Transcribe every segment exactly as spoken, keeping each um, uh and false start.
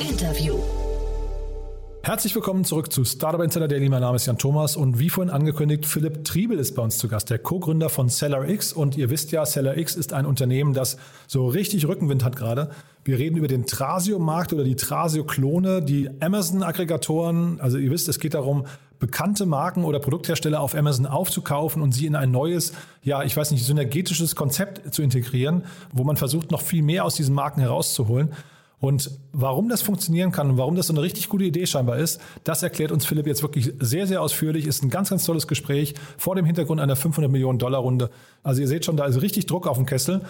Interview. Herzlich willkommen zurück zu Startup Insider Daily. Mein Name ist Jan Thomas und wie vorhin angekündigt, Philipp Triebel ist bei uns zu Gast, der Co-Gründer von SellerX. Und ihr wisst ja, SellerX ist ein Unternehmen, das so richtig Rückenwind hat gerade. Wir reden über den Trasio-Markt oder die Trasio-Klone, die Amazon-Aggregatoren. Also ihr wisst, es geht darum, bekannte Marken oder Produkthersteller auf Amazon aufzukaufen und sie in ein neues, ja, ich weiß nicht, synergetisches Konzept zu integrieren, wo man versucht, noch viel mehr aus diesen Marken herauszuholen. Und warum das funktionieren kann und warum das so eine richtig gute Idee scheinbar ist, das erklärt uns Philipp jetzt wirklich sehr, sehr ausführlich. Ist ein ganz, ganz tolles Gespräch vor dem Hintergrund einer fünfhundert Millionen Dollar Runde. Also ihr seht schon, da ist richtig Druck auf dem Kessel.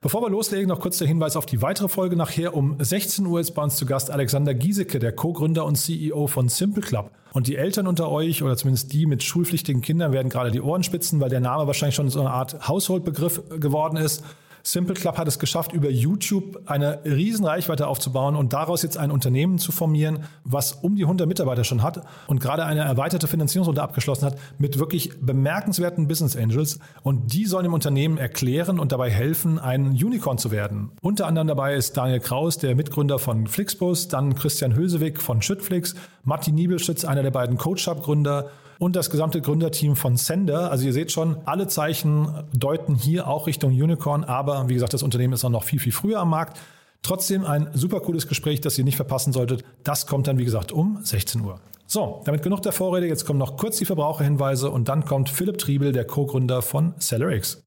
Bevor wir loslegen, noch kurz der Hinweis auf die weitere Folge. Nachher um sechzehn Uhr ist bei uns zu Gast Alexander Giesecke, der Co-Gründer und C E O von Simple Club. Und die Eltern unter euch oder zumindest die mit schulpflichtigen Kindern werden gerade die Ohren spitzen, weil der Name wahrscheinlich schon so eine Art Household-Begriff geworden ist. Simple Club hat es geschafft, über YouTube eine riesen Reichweite aufzubauen und daraus jetzt ein Unternehmen zu formieren, was um die hundert Mitarbeiter schon hat und gerade eine erweiterte Finanzierungsrunde abgeschlossen hat mit wirklich bemerkenswerten Business Angels. Und die sollen dem Unternehmen erklären und dabei helfen, ein Unicorn zu werden. Unter anderem dabei ist Daniel Kraus, der Mitgründer von Flixbus, dann Christian Hülsewig von Schüttflix, Matti Niebelschütz, einer der beiden CoachUp-Gründer, und das gesamte Gründerteam von Sender. Also ihr seht schon, alle Zeichen deuten hier auch Richtung Unicorn. Aber wie gesagt, das Unternehmen ist auch noch viel, viel früher am Markt. Trotzdem ein super cooles Gespräch, das ihr nicht verpassen solltet. Das kommt dann, wie gesagt, um sechzehn Uhr. So, damit genug der Vorrede. Jetzt kommen noch kurz die Verbraucherhinweise und dann kommt Philipp Triebel, der Co-Gründer von SellerX.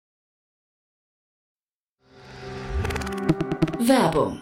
Werbung.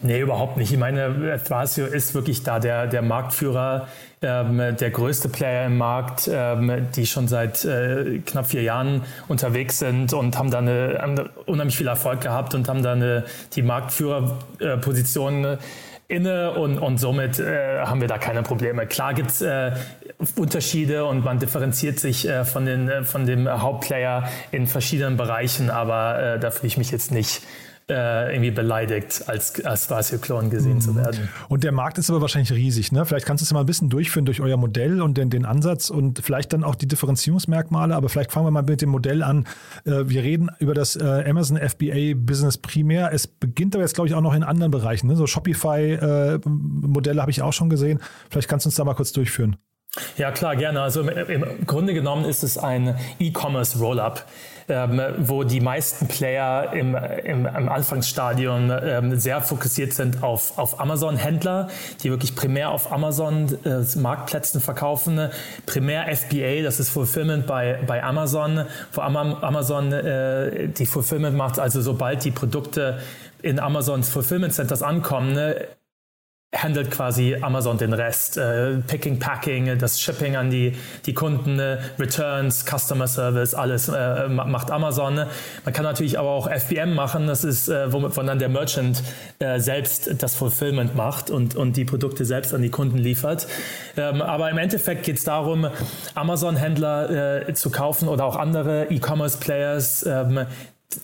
Nee, überhaupt nicht. Ich meine, Advasio ist wirklich da der, der Marktführer, ähm, der größte Player im Markt, ähm, die schon seit äh, knapp vier Jahren unterwegs sind und haben da eine, haben da unheimlich viel Erfolg gehabt und haben da eine, die Marktführerposition äh, inne und, und somit äh, haben wir da keine Probleme. Klar gibt's äh, Unterschiede und man differenziert sich äh, von, den, äh, von dem Hauptplayer in verschiedenen Bereichen, aber äh, da fühle ich mich jetzt nicht irgendwie beleidigt, als Advasio-Klon gesehen mhm. zu werden. Und der Markt ist aber wahrscheinlich riesig, ne? Vielleicht kannst du es mal ein bisschen durchführen durch euer Modell und den, den Ansatz und vielleicht dann auch die Differenzierungsmerkmale, aber vielleicht fangen wir mal mit dem Modell an. Wir reden über das Amazon F B A-Business primär. Es beginnt aber jetzt, glaube ich, auch noch in anderen Bereichen, ne? So Shopify-Modelle habe ich auch schon gesehen. Vielleicht kannst du uns da mal kurz durchführen. Ja, klar, gerne. Also im Grunde genommen ist es ein E-Commerce Roll-up, ähm, wo die meisten Player im, im, im Anfangsstadium ähm, sehr fokussiert sind auf, auf Amazon-Händler, die wirklich primär auf Amazon-Marktplätzen äh, verkaufen. Primär F B A, das ist Fulfillment bei, bei Amazon, wo Amazon äh, die Fulfillment macht. Also sobald die Produkte in Amazons Fulfillment Centers ankommen, ne, handelt quasi Amazon den Rest. Äh, Picking, Packing, das Shipping an die, die Kunden, äh, Returns, Customer Service, alles äh, macht Amazon. Ne? Man kann natürlich aber auch F B M machen, das ist, äh, womit man dann der Merchant äh, selbst das Fulfillment macht und, und die Produkte selbst an die Kunden liefert. Ähm, aber im Endeffekt geht es darum, Amazon-Händler äh, zu kaufen oder auch andere E-Commerce-Players, ähm,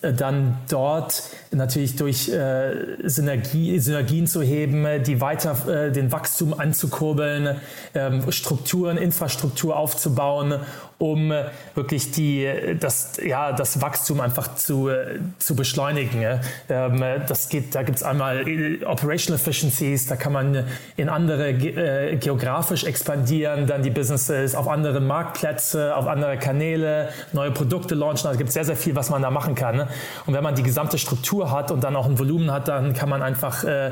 dann dort natürlich durch äh, Synergie, Synergien zu heben, die weiter äh, den Wachstum anzukurbeln, ähm, Strukturen, Infrastruktur aufzubauen, um äh, wirklich die, das, ja, das Wachstum einfach zu, äh, zu beschleunigen. Äh. Ähm, das geht, da gibt es einmal Operational Efficiencies, da kann man in andere äh, geografisch expandieren, dann die Businesses auf andere Marktplätze, auf andere Kanäle, neue Produkte launchen. Also es gibt sehr, sehr viel, was man da machen kann. Und wenn man die gesamte Struktur hat und dann auch ein Volumen hat, dann kann man einfach äh,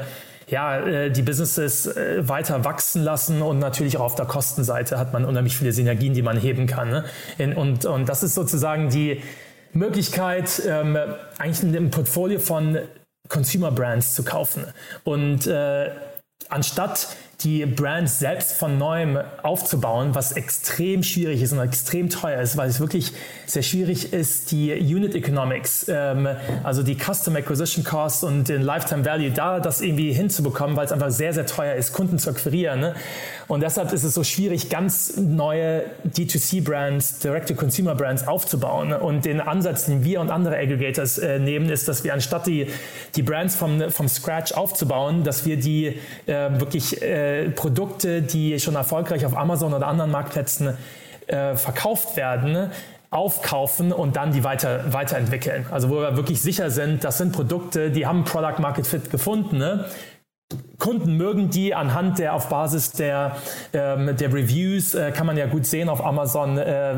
ja, äh, die Businesses äh, weiter wachsen lassen, und natürlich auch auf der Kostenseite hat man unheimlich viele Synergien, die man heben kann. Ne? In, und, und das ist sozusagen die Möglichkeit, ähm, eigentlich ein Portfolio von Consumer Brands zu kaufen. Und äh, anstatt die Brands selbst von neuem aufzubauen, was extrem schwierig ist und extrem teuer ist, weil es wirklich sehr schwierig ist, die Unit Economics, ähm, also die Customer Acquisition Costs und den Lifetime Value, da das irgendwie hinzubekommen, weil es einfach sehr, sehr teuer ist, Kunden zu akquirieren. Ne? Und deshalb ist es so schwierig, ganz neue D zwei C Brands, Direct-to-Consumer-Brands aufzubauen. Ne? Und den Ansatz, den wir und andere Aggregators äh, nehmen, ist, dass wir anstatt die, die Brands vom, vom Scratch aufzubauen, dass wir die äh, wirklich äh, Produkte, die schon erfolgreich auf Amazon oder anderen Marktplätzen äh, verkauft werden, aufkaufen und dann die weiter, weiterentwickeln. Also wo wir wirklich sicher sind, das sind Produkte, die haben Product Market Fit gefunden. Ne? Kunden mögen die anhand der, auf Basis der, ähm, der Reviews, äh, kann man ja gut sehen auf Amazon, äh,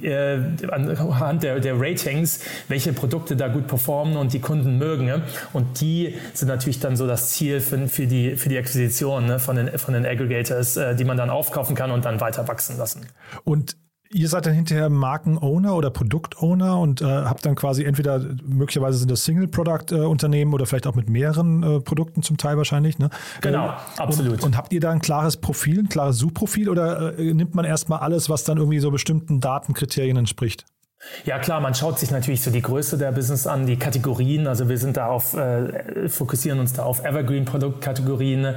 äh, anhand der, der Ratings, welche Produkte da gut performen und die Kunden mögen. Ne? Und die sind natürlich dann so das Ziel für, für, die, für die Akquisition, ne? von, den, von den Aggregators, äh, die man dann aufkaufen kann und dann weiter wachsen lassen. Und ihr seid dann hinterher Marken-Owner oder Produkt-Owner und äh, habt dann quasi entweder, möglicherweise sind das Single-Product-Unternehmen äh, oder vielleicht auch mit mehreren äh, Produkten zum Teil wahrscheinlich. Ne? Genau, äh, absolut. Und, und habt ihr da ein klares Profil, ein klares Suchprofil, oder äh, nimmt man erstmal alles, was dann irgendwie so bestimmten Datenkriterien entspricht? Ja klar, man schaut sich natürlich so die Größe der Business an, die Kategorien, also wir sind da auf, äh, fokussieren uns da auf Evergreen-Produktkategorien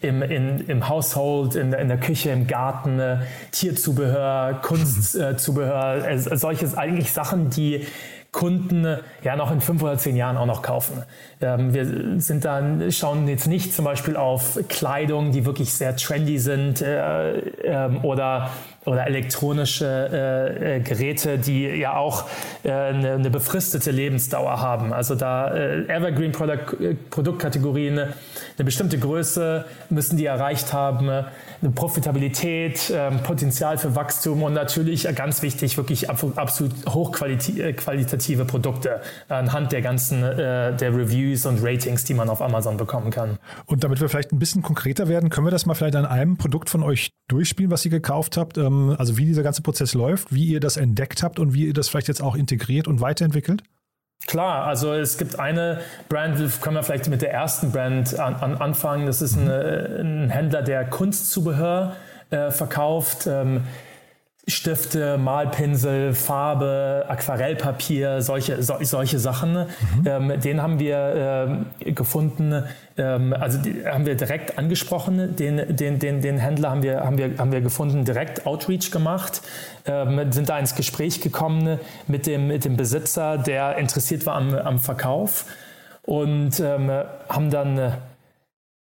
im, in, im Household, in, in der Küche, im Garten, äh, Tierzubehör, Kunstzubehör, äh, äh, solches, eigentlich Sachen, die Kunden ja noch in fünf oder zehn Jahren auch noch kaufen. Ähm, wir sind dann, schauen jetzt nicht zum Beispiel auf Kleidung, die wirklich sehr trendy sind, äh, äh, oder oder elektronische äh, äh, Geräte, die ja auch eine äh, ne befristete Lebensdauer haben. Also da äh, Evergreen Product, äh, Produktkategorien, eine bestimmte Größe müssen die erreicht haben, eine Profitabilität, äh, Potenzial für Wachstum und natürlich äh, ganz wichtig, wirklich ab, absolut hochqualitative Produkte anhand der ganzen äh, der Reviews und Ratings, die man auf Amazon bekommen kann. Und damit wir vielleicht ein bisschen konkreter werden, können wir das mal vielleicht an einem Produkt von euch durchspielen, was ihr gekauft habt? Also wie dieser ganze Prozess läuft, wie ihr das entdeckt habt und wie ihr das vielleicht jetzt auch integriert und weiterentwickelt? Klar, also es gibt eine Brand, können wir vielleicht mit der ersten Brand an, an anfangen. Das ist eine, ein Händler, der Kunstzubehör äh, verkauft. Ähm, Stifte, Malpinsel, Farbe, Aquarellpapier, solche, so, solche Sachen. Mhm. Ähm, den haben wir ähm, gefunden, ähm, also die, haben wir direkt angesprochen, den, den, den, den Händler haben wir, haben, wir, haben wir gefunden, direkt Outreach gemacht, ähm, sind da ins Gespräch gekommen mit dem, mit dem Besitzer, der interessiert war am, am Verkauf, und ähm, haben dann...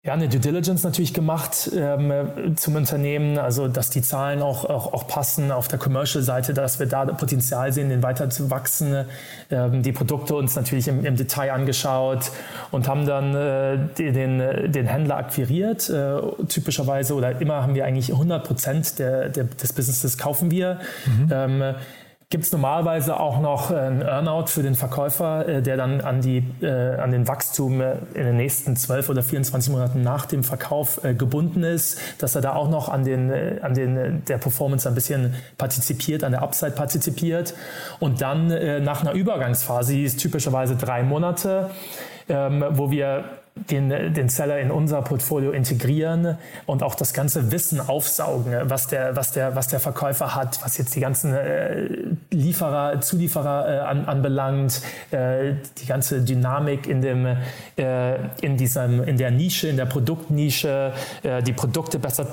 Ja, eine Due Diligence natürlich gemacht ähm, zum Unternehmen, also dass die Zahlen auch, auch, auch passen auf der Commercial-Seite, dass wir da Potenzial sehen, den weiter zu wachsen. Ähm, die Produkte uns natürlich im, im Detail angeschaut und haben dann äh, den, den Händler akquiriert. Äh, typischerweise oder immer haben wir eigentlich hundert Prozent der, der, des Businesses kaufen wir. Mhm. Ähm, Gibt es normalerweise auch noch einen Earnout für den Verkäufer, der dann an, die, äh, an den Wachstum in den nächsten zwölf oder vierundzwanzig Monaten nach dem Verkauf äh, gebunden ist, dass er da auch noch an, den, an den, der Performance ein bisschen partizipiert, an der Upside partizipiert. Und dann äh, nach einer Übergangsphase, die ist typischerweise drei Monate, ähm, wo wir den, den Seller in unser Portfolio integrieren und auch das ganze Wissen aufsaugen, was der, was der, was der Verkäufer hat, was jetzt die ganzen äh, Lieferer, Zulieferer äh, an, anbelangt, äh, die ganze Dynamik in dem, äh, in diesem, in der Nische, in der Produktnische, äh, die Produkte besser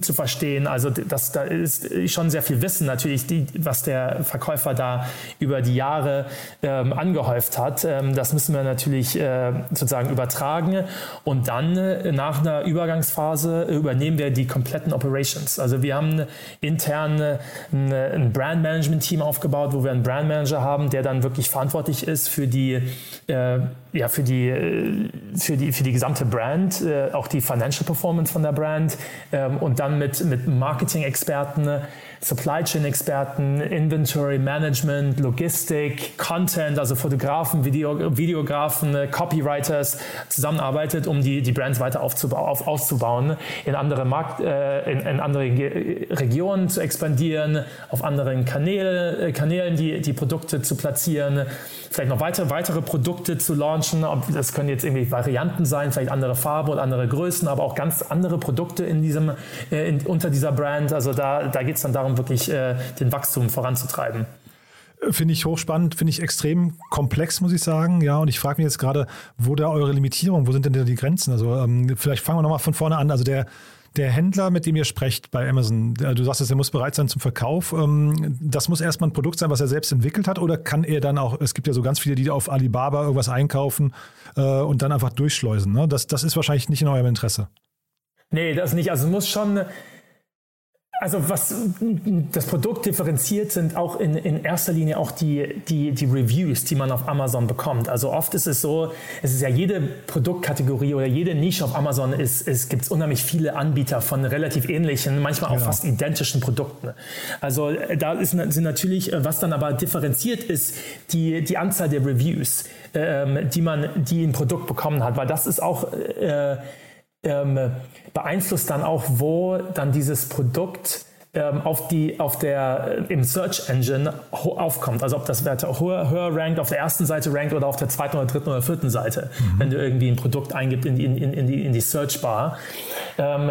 zu verstehen. Also das, da ist schon sehr viel Wissen natürlich, die, was der Verkäufer da über die Jahre ähm, angehäuft hat. Ähm, das müssen wir natürlich äh, sozusagen übertragen. Und dann äh, nach einer Übergangsphase übernehmen wir die kompletten Operations. Also wir haben intern äh, ein Brand-Management-Team aufgebaut, wo wir einen Brand-Manager haben, der dann wirklich verantwortlich ist für die äh, ja, für die, für die, für die gesamte Brand, äh, auch die Financial Performance von der Brand, ähm, und dann mit, mit Marketing-Experten, Supply Chain-Experten, Inventory Management, Logistik, Content, also Fotografen, Video, Videografen, Copywriters zusammenarbeitet, um die, die Brands weiter aufzubauen, auf, auszubauen, in andere Markt, äh, in, in andere Ge- Regionen zu expandieren, auf anderen Kanäle, Kanälen die, die Produkte zu platzieren, vielleicht noch weitere, weitere Produkte zu launchen. Das können jetzt irgendwie Varianten sein, vielleicht andere Farben und andere Größen, aber auch ganz andere Produkte in diesem, äh, in, unter dieser Brand. Also da, da geht es dann darum, wirklich äh, den Wachstum voranzutreiben. Finde ich hochspannend, finde ich extrem komplex, muss ich sagen. Ja, und ich frage mich jetzt gerade, wo da eure Limitierung, wo sind denn da die Grenzen? Also ähm, vielleicht fangen wir nochmal von vorne an. Also der, der Händler, mit dem ihr sprecht bei Amazon, der, du sagst jetzt, er muss bereit sein zum Verkauf. Ähm, das muss erstmal ein Produkt sein, was er selbst entwickelt hat, oder kann er dann auch, es gibt ja so ganz viele, die auf Alibaba irgendwas einkaufen äh, und dann einfach durchschleusen. Ne? Das, das ist wahrscheinlich nicht in eurem Interesse. Nee, das nicht. Also muss schon... Also was das Produkt differenziert, sind auch in, in erster Linie auch die, die, die Reviews, die man auf Amazon bekommt. Also oft ist es so, es ist ja jede Produktkategorie oder jede Nische auf Amazon, ist, es gibt unheimlich viele Anbieter von relativ ähnlichen, manchmal auch, ja, fast identischen Produkten. Also da ist, sind natürlich, was dann aber differenziert ist, die, die Anzahl der Reviews, ähm, die man, die ein Produkt bekommen hat, weil das ist auch... Äh, Ähm, beeinflusst dann auch, wo dann dieses Produkt ähm, auf die, auf der, im Search Engine ho- aufkommt. Also ob das Werte höher, höher rankt, auf der ersten Seite rankt oder auf der zweiten oder dritten oder vierten Seite, mhm. wenn du irgendwie ein Produkt eingibst in, in, in, in die, in die Search Bar. Ähm,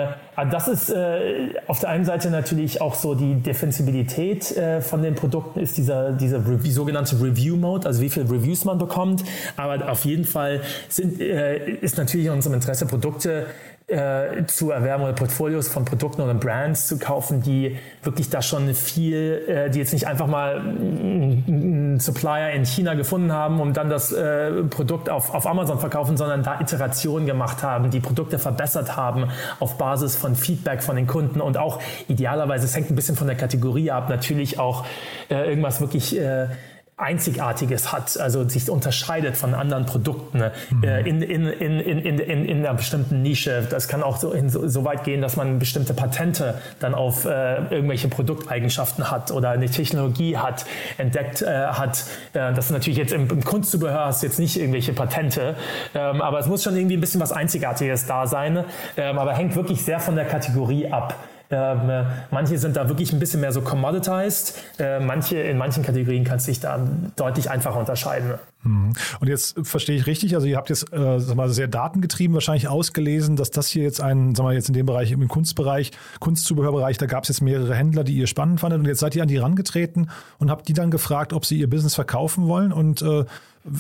das ist äh, auf der einen Seite natürlich auch so die Defensibilität äh, von den Produkten, ist dieser, dieser Re- sogenannte Review-Mode, also wie viele Reviews man bekommt. Aber auf jeden Fall sind, äh, ist natürlich in unserem Interesse, Produkte äh, zu erwerben oder Portfolios von Produkten oder Brands zu kaufen, die wirklich da schon viel, äh, die jetzt nicht einfach mal einen Supplier in China gefunden haben und dann das äh, Produkt auf, auf Amazon verkaufen, sondern da Iterationen gemacht haben, die Produkte verbessert haben auf Basis von Feedback von den Kunden und auch idealerweise, es hängt ein bisschen von der Kategorie ab, natürlich auch äh, irgendwas wirklich äh, Einzigartiges hat, also sich unterscheidet von anderen Produkten, mhm. äh, in, in, in, in, in, in einer bestimmten Nische. Das kann auch so, in, so, so weit gehen, dass man bestimmte Patente dann auf äh, irgendwelche Produkteigenschaften hat oder eine Technologie hat, entdeckt äh, hat. Äh, das ist natürlich jetzt im, im Kunstzubehör, hast du jetzt nicht irgendwelche Patente, ähm, aber es muss schon irgendwie ein bisschen was Einzigartiges da sein, ähm, aber hängt wirklich sehr von der Kategorie ab. Ähm, manche sind da wirklich ein bisschen mehr so commoditized, äh, manche, in manchen Kategorien kann es sich da deutlich einfacher unterscheiden. Und jetzt verstehe ich richtig, also ihr habt jetzt äh, sag mal, sehr datengetrieben wahrscheinlich ausgelesen, dass das hier jetzt ein, sag mal, jetzt in dem Bereich, im Kunstbereich, Kunstzubehörbereich, da gab es jetzt mehrere Händler, die ihr spannend fandet, und jetzt seid ihr an die rangetreten und habt die dann gefragt, ob sie ihr Business verkaufen wollen, und äh,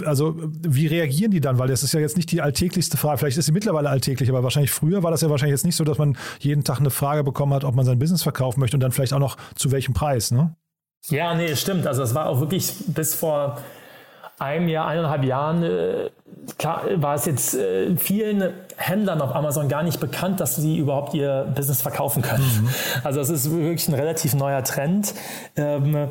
also wie reagieren die dann? Weil das ist ja jetzt nicht die alltäglichste Frage, vielleicht ist sie mittlerweile alltäglich, aber wahrscheinlich früher war das ja wahrscheinlich jetzt nicht so, dass man jeden Tag eine Frage bekommen hat, ob man sein Business verkaufen möchte und dann vielleicht auch noch zu welchem Preis, ne? Ja, nee, stimmt. Also es war auch wirklich bis vor einem Jahr, eineinhalb Jahren, äh, klar, war es jetzt äh, vielen Händlern auf Amazon gar nicht bekannt, dass sie überhaupt ihr Business verkaufen können. Mhm. Also es ist wirklich ein relativ neuer Trend. Ähm,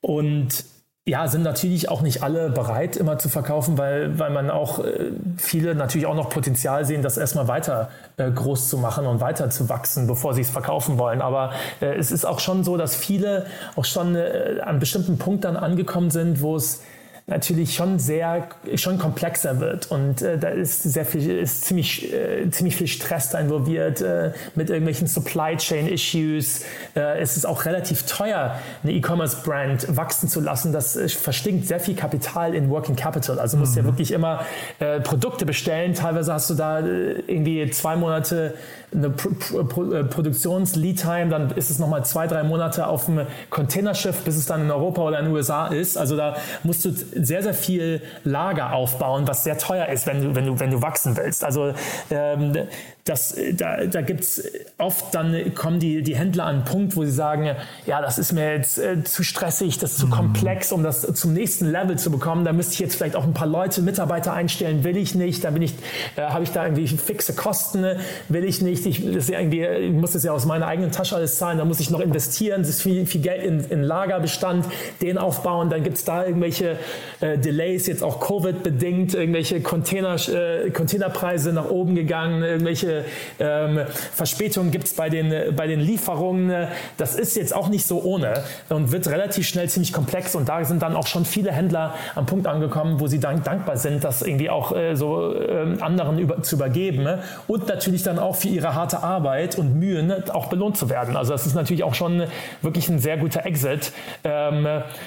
und ja, sind natürlich auch nicht alle bereit, immer zu verkaufen, weil, weil man auch äh, viele natürlich auch noch Potenzial sehen, das erstmal weiter äh, groß zu machen und weiter zu wachsen, bevor sie es verkaufen wollen. Aber äh, es ist auch schon so, dass viele auch schon äh, an bestimmten Punkt dann angekommen sind, wo es natürlich schon sehr, schon komplexer wird und äh, da ist sehr viel, ist ziemlich, äh, ziemlich viel Stress da involviert äh, mit irgendwelchen Supply Chain Issues. Äh, es ist auch relativ teuer, eine E-Commerce Brand wachsen zu lassen. Das äh, verstinkt sehr viel Kapital in Working Capital. Also musst mhm. ja wirklich immer äh, Produkte bestellen. Teilweise hast du da äh, irgendwie zwei Monate eine Pro- Pro- Pro- Produktions-Lead-Time, dann ist es nochmal zwei, drei Monate auf dem Containerschiff, bis es dann in Europa oder in den U S A ist. Also da musst du sehr, sehr viel Lager aufbauen, was sehr teuer ist, wenn du, wenn du, wenn du wachsen willst. Also ähm, das, da, da gibt es oft, dann kommen die, die Händler an einen Punkt, wo sie sagen, ja, das ist mir jetzt äh, zu stressig, das ist zu mhm. komplex, um das zum nächsten Level zu bekommen. Da müsste ich jetzt vielleicht auch ein paar Leute, Mitarbeiter einstellen, will ich nicht. Da bin ich, äh, habe ich da irgendwie fixe Kosten, will ich nicht. Ich, das ja irgendwie, ich muss das ja aus meiner eigenen Tasche alles zahlen, da muss ich noch investieren, das ist viel, viel Geld in, in Lagerbestand, den aufbauen, dann gibt es da irgendwelche äh, Delays, jetzt auch Covid-bedingt, irgendwelche Container, äh, Containerpreise nach oben gegangen, irgendwelche ähm, Verspätungen gibt es bei den, bei den Lieferungen, das ist jetzt auch nicht so ohne und wird relativ schnell ziemlich komplex und da sind dann auch schon viele Händler am Punkt angekommen, wo sie dann dankbar sind, das irgendwie auch äh, so äh, anderen über, zu übergeben und natürlich dann auch für ihre harte Arbeit und Mühen auch belohnt zu werden. Also das ist natürlich auch schon wirklich ein sehr guter Exit, ähm,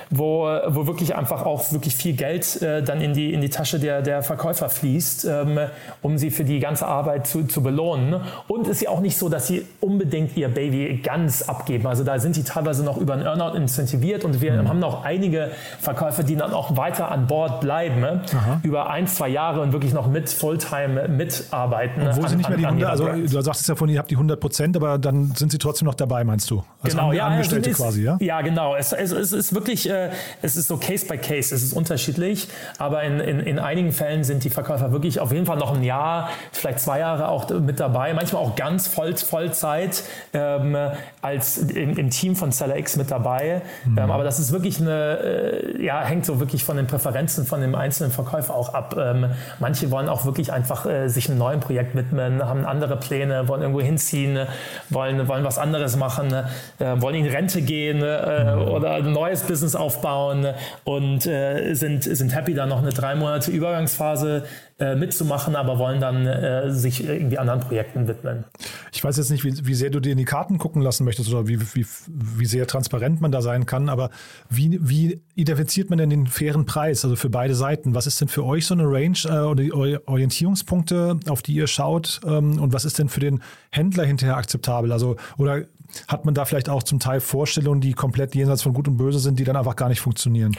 wo, wo wirklich einfach auch wirklich viel Geld äh, dann in die, in die Tasche der, der Verkäufer fließt, ähm, um sie für die ganze Arbeit zu, zu belohnen. Und ist ja auch nicht so, dass sie unbedingt ihr Baby ganz abgeben. Also da sind die teilweise noch über einen Earnout incentiviert und wir mhm. haben noch einige Verkäufer, die dann auch weiter an Bord bleiben, Aha. über ein, zwei Jahre und wirklich noch mit Fulltime mitarbeiten. Obwohl an, sie nicht mehr die Hunde, also du sagst es ja vorhin, ihr habt die hundert Prozent, aber dann sind sie trotzdem noch dabei, meinst du? Also genau, an, ja, Angestellte ist, quasi, ja? Ja, genau. Es, es, es ist wirklich, äh, es ist so Case by Case, es ist unterschiedlich, aber in, in, in einigen Fällen sind die Verkäufer wirklich auf jeden Fall noch ein Jahr, vielleicht zwei Jahre auch mit dabei, manchmal auch ganz voll, Vollzeit ähm, als im, im Team von SellerX mit dabei. Mhm. Ähm, aber das ist wirklich eine, äh, ja, hängt so wirklich von den Präferenzen von dem einzelnen Verkäufer auch ab. Ähm, manche wollen auch wirklich einfach äh, sich einem neuen Projekt widmen, haben andere Pläne, wollen irgendwo hinziehen, wollen, wollen was anderes machen, äh, wollen in Rente gehen äh, oder ein neues Business aufbauen und äh, sind, sind happy, dann noch eine drei Monate Übergangsphase äh, mitzumachen, aber wollen dann äh, sich irgendwie anderen Projekten widmen. Ich weiß jetzt nicht, wie, wie sehr du dir in die Karten gucken lassen möchtest oder wie, wie, wie sehr transparent man da sein kann, aber wie, wie identifiziert man denn den fairen Preis, also für beide Seiten? Was ist denn für euch so eine Range äh, oder die Orientierungspunkte, auf die ihr schaut ähm, und was ist denn für den Händler hinterher akzeptabel? Also, oder hat man da vielleicht auch zum Teil Vorstellungen, die komplett jenseits von Gut und Böse sind, die dann einfach gar nicht funktionieren?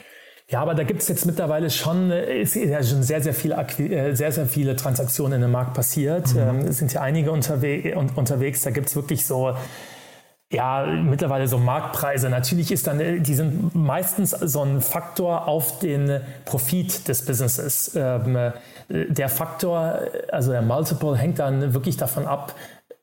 Ja, aber da gibt es jetzt mittlerweile schon, ist ja schon sehr, sehr viele, sehr, sehr viele Transaktionen in dem Markt passiert. Mhm. Ähm, es sind ja einige unterwe- un- unterwegs, da gibt es wirklich so, ja, mittlerweile so Marktpreise. Natürlich ist dann, die sind meistens so ein Faktor auf den Profit des Businesses. Ähm, der Faktor, also der Multiple, hängt dann wirklich davon ab,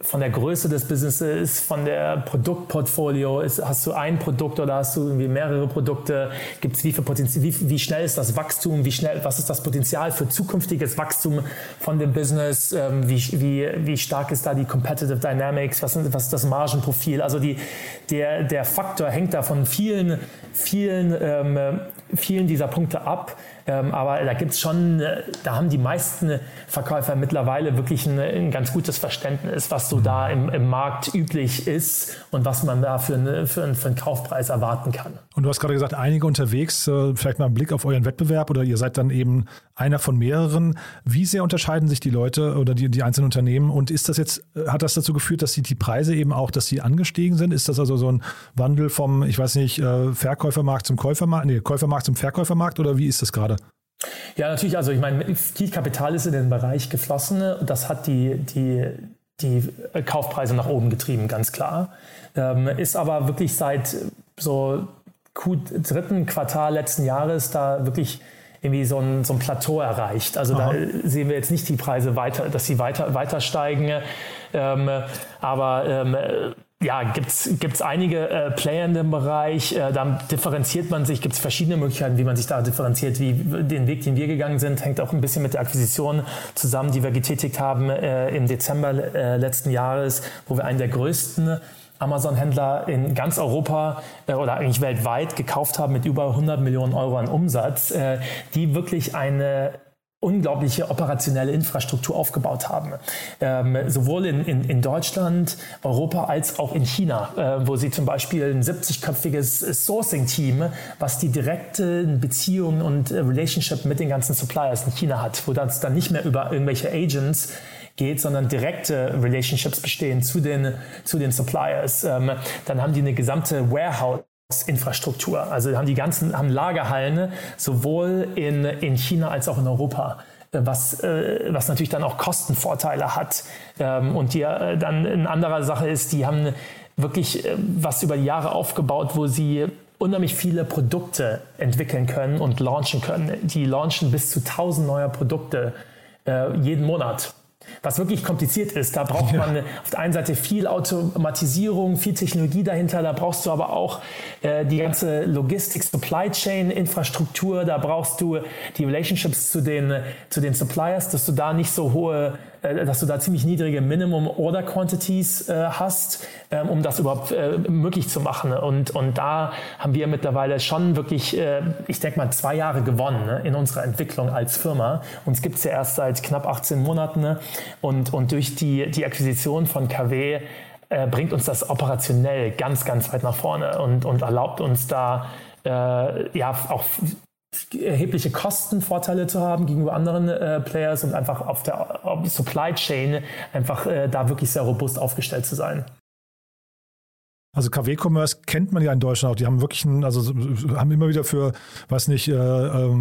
von der Größe des Businesses, von der Produktportfolio, ist, hast du ein Produkt oder hast du irgendwie mehrere Produkte, gibt es wie viel Potenzial, wie, wie schnell ist das Wachstum, wie schnell, was ist das Potenzial für zukünftiges Wachstum von dem Business, ähm, wie, wie, wie stark ist da die Competitive Dynamics, was, was ist das Margenprofil, also die, der, der Faktor hängt da von vielen, vielen, ähm, vielen dieser Punkte ab. Ähm, aber da gibt's schon, da haben die meisten Verkäufer mittlerweile wirklich ein, ein ganz gutes Verständnis, was so da im, im Markt üblich ist und was man da für, eine, für, einen, für einen Kaufpreis erwarten kann. Und du hast gerade gesagt, einige unterwegs, vielleicht mal einen Blick auf euren Wettbewerb oder ihr seid dann eben einer von mehreren. Wie sehr unterscheiden sich die Leute oder die, die einzelnen Unternehmen und ist das jetzt, hat das dazu geführt, dass die, die Preise eben auch, dass die angestiegen sind? Ist das also so ein Wandel vom, ich weiß nicht, Verkäufermarkt zum Käufermarkt, nee, Käufermarkt zum Verkäufermarkt oder wie ist das gerade? Ja, natürlich. Also ich meine, viel Kapital ist in den Bereich geflossen. Das hat die, die, die Kaufpreise nach oben getrieben, ganz klar. Ähm, ist aber wirklich seit so Q- dritten Quartal letzten Jahres da wirklich irgendwie so ein, so ein Plateau erreicht. Also Aha. da sehen wir jetzt nicht die Preise weiter, dass sie weiter, weiter steigen. Ähm, aber ähm, ja, gibt's gibt's einige äh, Player in dem Bereich, äh, dann differenziert man sich, gibt's verschiedene Möglichkeiten, wie man sich da differenziert, wie den Weg, den wir gegangen sind, hängt auch ein bisschen mit der Akquisition zusammen, die wir getätigt haben äh, im Dezember äh, letzten Jahres, wo wir einen der größten Amazon-Händler in ganz Europa äh, oder eigentlich weltweit gekauft haben mit über hundert Millionen Euro an Umsatz, äh, die wirklich eine unglaubliche operationelle Infrastruktur aufgebaut haben. Ähm, sowohl in, in, in Deutschland, Europa als auch in China, äh, wo sie zum Beispiel ein siebzigköpfiges Sourcing-Team, was die direkte Beziehung und Relationship mit den ganzen Suppliers in China hat, wo das dann nicht mehr über irgendwelche Agents geht, sondern direkte Relationships bestehen zu den, zu den Suppliers. Ähm, dann haben die eine gesamte Warehouse Infrastruktur. Also haben die ganzen haben Lagerhallen sowohl in, in China als auch in Europa, was, was natürlich dann auch Kostenvorteile hat. Und die dann eine andere Sache ist, die haben wirklich was über die Jahre aufgebaut, wo sie unheimlich viele Produkte entwickeln können und launchen können. Die launchen bis zu tausend neue Produkte jeden Monat. Was wirklich kompliziert ist, da braucht man auf der einen Seite viel Automatisierung, viel Technologie dahinter, da brauchst du aber auch äh, die ganze Logistik, Supply Chain, Infrastruktur, da brauchst du die Relationships zu den, zu den Suppliers, dass du da nicht so hohe, äh, dass du da ziemlich niedrige Minimum Order Quantities äh, hast, ähm, um das überhaupt äh, möglich zu machen. Und, und da haben wir mittlerweile schon wirklich, äh, ich denke mal, zwei Jahre gewonnen, ne, in unserer Entwicklung als Firma. Uns gibt es ja erst seit knapp achtzehn Monaten, ne? Und, und durch die, die Akquisition von K W äh, bringt uns das operationell ganz, ganz weit nach vorne und, und erlaubt uns da äh, ja auch erhebliche Kostenvorteile zu haben gegenüber anderen äh, Players und einfach auf der auf Supply Chain einfach äh, da wirklich sehr robust aufgestellt zu sein. Also K W Commerce kennt man ja in Deutschland auch. Die haben wirklich, einen, also haben immer wieder für, weiß nicht, für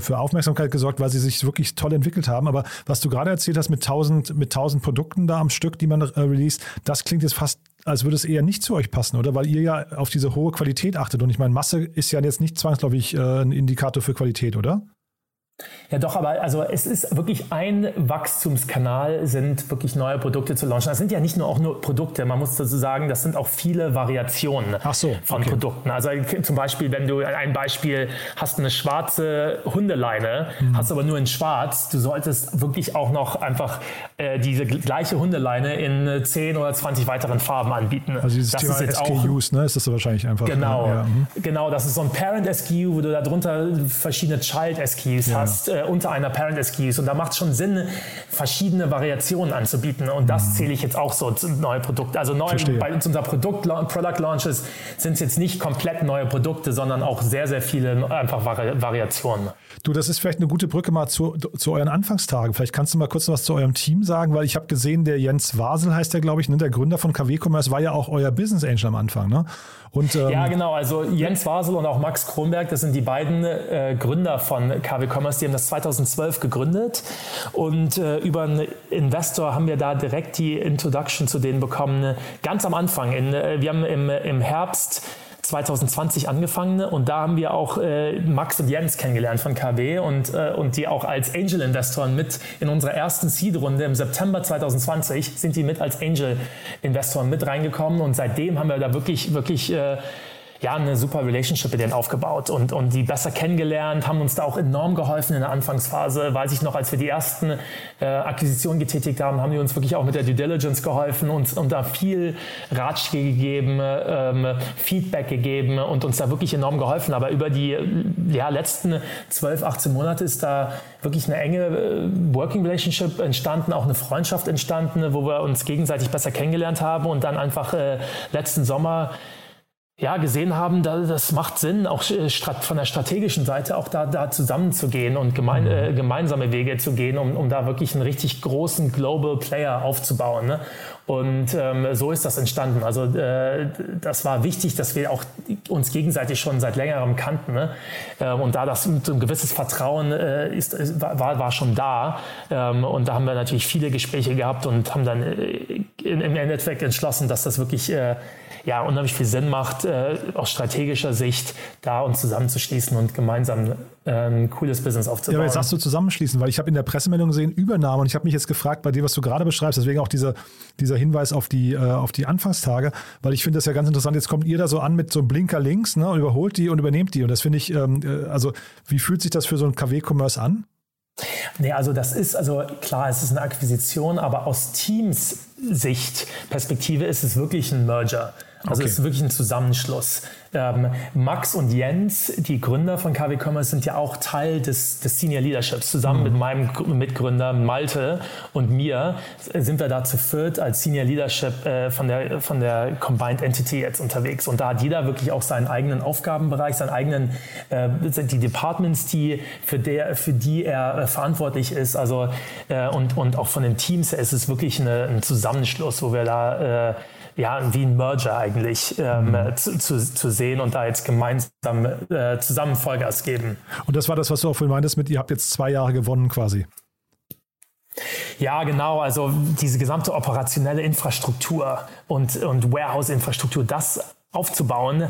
für Aufmerksamkeit gesorgt, weil sie sich wirklich toll entwickelt haben. Aber was du gerade erzählt hast mit tausend mit tausend Produkten da am Stück, die man released, das klingt jetzt fast, als würde es eher nicht zu euch passen, oder? Weil ihr ja auf diese hohe Qualität achtet. Und ich meine, Masse ist ja jetzt nicht zwangsläufig ein Indikator für Qualität, oder? Ja doch, aber also es ist wirklich ein Wachstumskanal, sind wirklich neue Produkte zu launchen. Das sind ja nicht nur auch nur Produkte, man muss dazu sagen, das sind auch viele Variationen Ach so, von okay. Produkten. Also zum Beispiel, wenn du ein Beispiel hast, eine schwarze Hundeleine, mhm. hast aber nur in schwarz, du solltest wirklich auch noch einfach äh, diese gleiche Hundeleine in zehn oder zwanzig weiteren Farben anbieten. Also dieses das Thema ist jetzt S K Us, auch, ne? Ist das so wahrscheinlich einfach. Genau, ja, ja, genau, das ist so ein Parent S K U, wo du darunter verschiedene Child S K Us hast. Ja. Äh, unter einer Parent S K Us, und da macht es schon Sinn, verschiedene Variationen anzubieten, und das zähle ich jetzt auch so zu neue Produkte. Also neu, bei uns unser Produkt, Product Launches sind es jetzt nicht komplett neue Produkte, sondern auch sehr, sehr viele einfach Vari- Variationen. Du, das ist vielleicht eine gute Brücke mal zu, zu euren Anfangstagen. Vielleicht kannst du mal kurz was zu eurem Team sagen, weil ich habe gesehen, der Jens Wasel heißt der, glaube ich, ne? Der Gründer von K W Commerce war ja auch euer Business Angel am Anfang, ne? Und, ähm, ja, genau. Also Jens Wasel und auch Max Kronberg, das sind die beiden äh, Gründer von K W Commerce. Die haben das zweitausendzwölf gegründet, und äh, über einen Investor haben wir da direkt die Introduction zu denen bekommen. Ganz am Anfang. In, äh, wir haben im, im Herbst zwanzig zwanzig angefangen, und da haben wir auch äh, Max und Jens kennengelernt von K W und, äh, und die auch als Angel-Investoren mit in unserer ersten Seed-Runde im September zwanzig zwanzig sind die mit als Angel-Investoren mit reingekommen, und seitdem haben wir da wirklich, wirklich äh, ja, eine super Relationship mit denen aufgebaut und, und die besser kennengelernt, haben uns da auch enorm geholfen in der Anfangsphase. Weiß ich noch, als wir die ersten äh, Akquisitionen getätigt haben, haben die uns wirklich auch mit der Due Diligence geholfen, uns und da viel Ratschläge gegeben, ähm, Feedback gegeben und uns da wirklich enorm geholfen. Aber über die ja, letzten zwölf, achtzehn Monate ist da wirklich eine enge Working Relationship entstanden, auch eine Freundschaft entstanden, wo wir uns gegenseitig besser kennengelernt haben und dann einfach äh, letzten Sommer ja, gesehen haben, da, das macht Sinn, auch von der strategischen Seite auch da, da zusammenzugehen und gemein, äh, gemeinsame Wege zu gehen, um, um da wirklich einen richtig großen Global Player aufzubauen, ne? Und ähm, so ist das entstanden. Also äh, das war wichtig, dass wir auch uns gegenseitig schon seit längerem kannten, ne? Ähm, und da das so ein gewisses Vertrauen äh, ist, ist, war, war schon da. Ähm, und da haben wir natürlich viele Gespräche gehabt und haben dann äh, in, im Endeffekt entschlossen, dass das wirklich äh, ja, unheimlich viel Sinn macht, äh, aus strategischer Sicht da uns zusammenzuschließen und gemeinsam äh, ein cooles Business aufzubauen. Ja, aber jetzt sagst du zusammenschließen, weil ich habe in der Pressemeldung gesehen, Übernahme, und ich habe mich jetzt gefragt, bei dem, was du gerade beschreibst, deswegen auch dieser, dieser Hinweis auf die, äh, auf die Anfangstage, weil ich finde das ja ganz interessant, jetzt kommt ihr da so an mit so einem Blinker links, ne, und überholt die und übernehmt die, und das finde ich, ähm, also wie fühlt sich das für so ein K W Commerce an? Nee, also das ist, also klar, es ist eine Akquisition, aber aus Teams-Sicht, Perspektive ist es wirklich ein Merger. Also okay. Es ist wirklich ein Zusammenschluss. Ähm, Max und Jens, die Gründer von K W Commerce, sind ja auch Teil des, des Senior Leaderships. Zusammen mhm. mit meinem Mitgründer Malte und mir sind wir da zu viert als Senior Leadership äh, von der, von der Combined Entity jetzt unterwegs. Und da hat jeder wirklich auch seinen eigenen Aufgabenbereich, seinen eigenen, äh, die Departments, die, für, der, für die er äh, verantwortlich ist. Also, äh, und, und auch von den Teams ist es wirklich eine, ein Zusammenschluss, wo wir da... Äh, ja, wie ein Merger eigentlich ähm, mhm. zu, zu, zu sehen und da jetzt gemeinsam äh, zusammen Vollgas geben. Und das war das, was du auch vorhin meintest mit, ihr habt jetzt zwei Jahre gewonnen quasi. Ja, genau. Also diese gesamte operationelle Infrastruktur und, und Warehouse-Infrastruktur, das aufzubauen,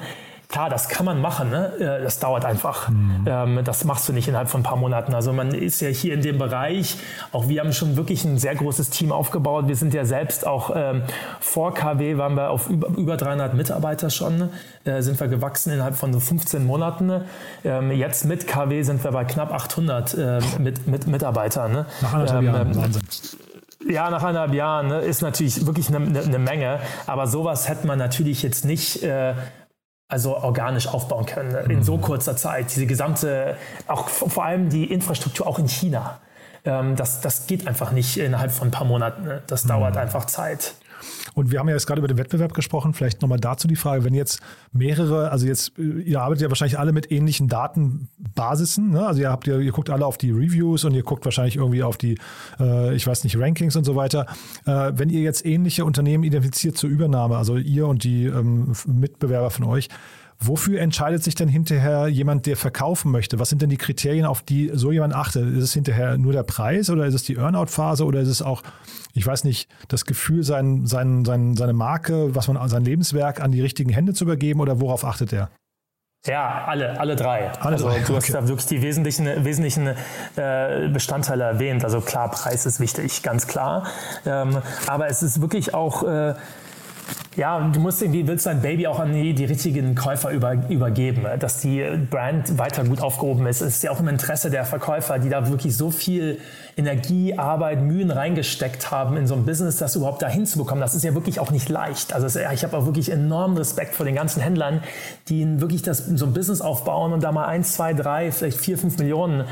klar, das kann man machen, ne? Das dauert einfach. Mhm. Das machst du nicht innerhalb von ein paar Monaten. Also man ist ja hier in dem Bereich, auch wir haben schon wirklich ein sehr großes Team aufgebaut. Wir sind ja selbst auch ähm, vor K W waren wir auf über, über dreihundert Mitarbeiter schon, äh, sind wir gewachsen innerhalb von so fünfzehn Monaten. Ähm, jetzt mit K W sind wir bei knapp achthundert äh, mit, mit Mitarbeitern. Ne? Nach anderthalb ähm, Jahren, Wahnsinn. Ja, nach anderthalb Jahren, ne, ist natürlich wirklich eine ne, ne Menge. Aber sowas hätte man natürlich jetzt nicht... Äh, also organisch aufbauen können in so kurzer Zeit. Diese gesamte, auch vor allem die Infrastruktur auch in China, das, das geht einfach nicht innerhalb von ein paar Monaten. Das dauert mhm. einfach Zeit. Und wir haben ja jetzt gerade über den Wettbewerb gesprochen. Vielleicht nochmal dazu die Frage, wenn jetzt mehrere, also jetzt, ihr arbeitet ja wahrscheinlich alle mit ähnlichen Datenbasissen, ne? Also ihr habt ihr, ihr guckt alle auf die Reviews und ihr guckt wahrscheinlich irgendwie auf die, äh, ich weiß nicht, Rankings und so weiter. Äh, wenn ihr jetzt ähnliche Unternehmen identifiziert zur Übernahme, also ihr und die ähm, Mitbewerber von euch, wofür entscheidet sich denn hinterher jemand, der verkaufen möchte? Was sind denn die Kriterien, auf die so jemand achtet? Ist es hinterher nur der Preis oder ist es die Earnout-Phase oder ist es auch, ich weiß nicht, das Gefühl, sein, sein, sein, seine Marke, was man, sein Lebenswerk an die richtigen Hände zu übergeben, oder worauf achtet er? Ja, alle, alle drei. Alle also drei. Du hast okay. da wirklich die wesentlichen, wesentlichen äh, Bestandteile erwähnt. Also klar, Preis ist wichtig, ganz klar. Ähm, aber es ist wirklich auch... Äh, Ja, du musst irgendwie, willst dein Baby auch an die, die richtigen Käufer über, übergeben, dass die Brand weiter gut aufgehoben ist. Es ist ja auch im Interesse der Verkäufer, die da wirklich so viel Energie, Arbeit, Mühen reingesteckt haben in so ein Business, das überhaupt dahin zu bekommen. Das ist ja wirklich auch nicht leicht. Also es, ich habe auch wirklich enormen Respekt vor den ganzen Händlern, die wirklich das, so ein Business aufbauen und da mal eins, zwei, drei, vielleicht vier, fünf Millionen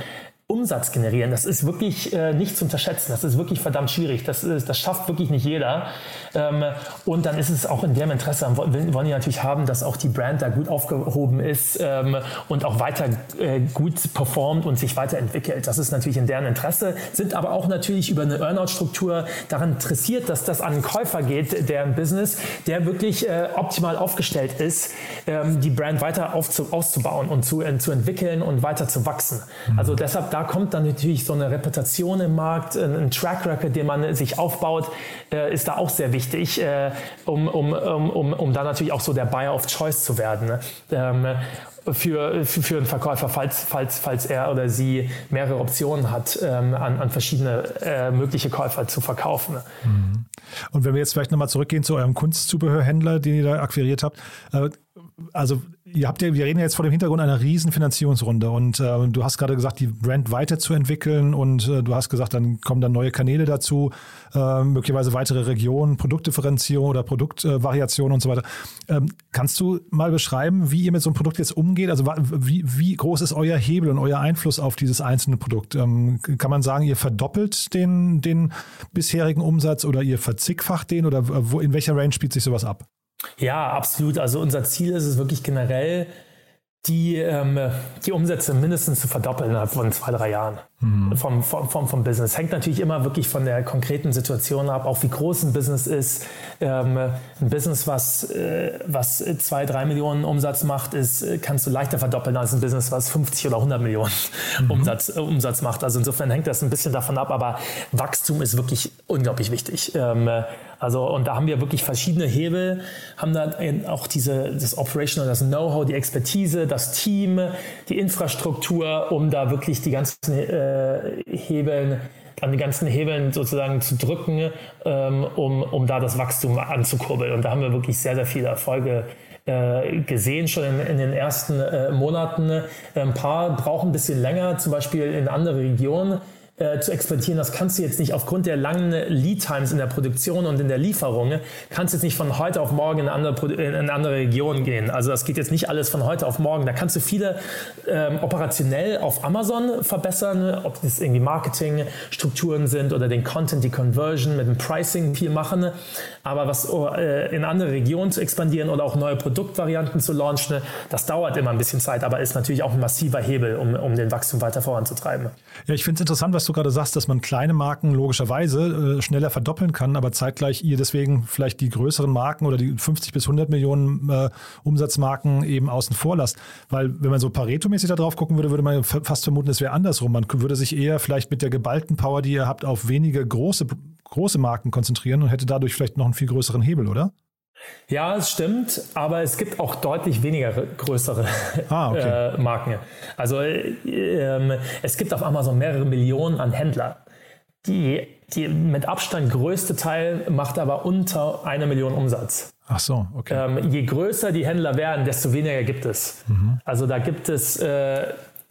Umsatz generieren. Das ist wirklich äh, nicht zu unterschätzen. Das ist wirklich verdammt schwierig. Das, ist, das schafft wirklich nicht jeder. Ähm, und dann ist es auch in deren Interesse. Wir wollen ja natürlich haben, dass auch die Brand da gut aufgehoben ist ähm, und auch weiter äh, gut performt und sich weiterentwickelt. Das ist natürlich in deren Interesse. Sind aber auch natürlich über eine Earnout-Struktur daran interessiert, dass das an einen Käufer geht, deren Business, der wirklich äh, optimal aufgestellt ist, ähm, die Brand weiter aufzu- auszubauen und zu, äh, zu entwickeln und weiter zu wachsen. Also deshalb Da kommt dann natürlich so eine Reputation im Markt, ein Track Record, den man sich aufbaut, ist da auch sehr wichtig, um, um, um, um dann natürlich auch so der Buyer of Choice zu werden. Für, für einen Verkäufer, falls, falls, falls er oder sie mehrere Optionen hat, ähm, an, an verschiedene äh, mögliche Käufer zu verkaufen. Und wenn wir jetzt vielleicht nochmal zurückgehen zu eurem Kunstzubehörhändler, den ihr da akquiriert habt. Äh, also ihr habt ja, wir reden ja jetzt vor dem Hintergrund einer riesen Finanzierungsrunde und äh, du hast gerade gesagt, die Brand weiterzuentwickeln und äh, du hast gesagt, dann kommen dann neue Kanäle dazu, äh, möglicherweise weitere Regionen, Produktdifferenzierung oder Produktvariationen äh, und so weiter. Ähm, kannst du mal beschreiben, wie ihr mit so einem Produkt jetzt umgeht? Geht. Also wie, wie groß ist euer Hebel und euer Einfluss auf dieses einzelne Produkt? Ähm, kann man sagen, ihr verdoppelt den, den bisherigen Umsatz oder ihr verzickfacht den? Oder wo, in welcher Range spielt sich sowas ab? Ja, absolut. Also unser Ziel ist es wirklich generell, die, ähm, die Umsätze mindestens zu verdoppeln innerhalb von zwei, drei Jahren mhm. vom, vom, vom, vom Business. Hängt natürlich immer wirklich von der konkreten Situation ab, auch wie groß ein Business ist. Ähm, ein Business, was, äh, was zwei, drei Millionen Umsatz macht, ist, kannst du leichter verdoppeln als ein Business, was fünfzig oder hundert Millionen mhm. Umsatz, äh, Umsatz macht. Also insofern hängt das ein bisschen davon ab, aber Wachstum ist wirklich unglaublich wichtig. Ähm, Also, und da haben wir wirklich verschiedene Hebel, haben da auch diese, das Operational, das Know-how, die Expertise, das Team, die Infrastruktur, um da wirklich die ganzen äh, Hebeln, an den ganzen Hebeln sozusagen zu drücken, ähm, um, um da das Wachstum anzukurbeln. Und da haben wir wirklich sehr, sehr viele Erfolge gesehen, schon in, in den ersten äh, Monaten. Ein paar brauchen ein bisschen länger, zum Beispiel in andere Regionen. äh, zu exportieren, das kannst du jetzt nicht aufgrund der langen Lead Times in der Produktion und in der Lieferung, kannst jetzt nicht von heute auf morgen in eine andere, Pro- in eine andere Region gehen. Also das geht jetzt nicht alles von heute auf morgen. Da kannst du viele ähm, operationell auf Amazon verbessern, ob das irgendwie Marketingstrukturen sind oder den Content, die Conversion mit dem Pricing viel machen. Aber was äh, in andere Regionen zu expandieren oder auch neue Produktvarianten zu launchen, das dauert immer ein bisschen Zeit, aber ist natürlich auch ein massiver Hebel, um, um den Wachstum weiter voranzutreiben. Ja, ich finde es interessant, was du gerade sagst, dass man kleine Marken logischerweise äh, schneller verdoppeln kann, aber zeitgleich ihr deswegen vielleicht die größeren Marken oder die fünfzig bis hundert Millionen äh, Umsatzmarken eben außen vor lasst. Weil wenn man so Pareto-mäßig da drauf gucken würde, würde man f- fast vermuten, es wäre andersrum. Man würde sich eher vielleicht mit der geballten Power, die ihr habt, auf wenige große, große Marken konzentrieren und hätte dadurch vielleicht noch einen viel größeren Hebel, oder? Ja, es stimmt, aber es gibt auch deutlich weniger größere ah, okay. äh, Marken. Also äh, äh, es gibt auf Amazon mehrere Millionen an Händler. Die, die mit Abstand größte Teil macht aber unter eine Million Umsatz. Ach so, okay. Ähm, je größer die Händler werden, desto weniger gibt es. Mhm. Also da gibt es... Äh,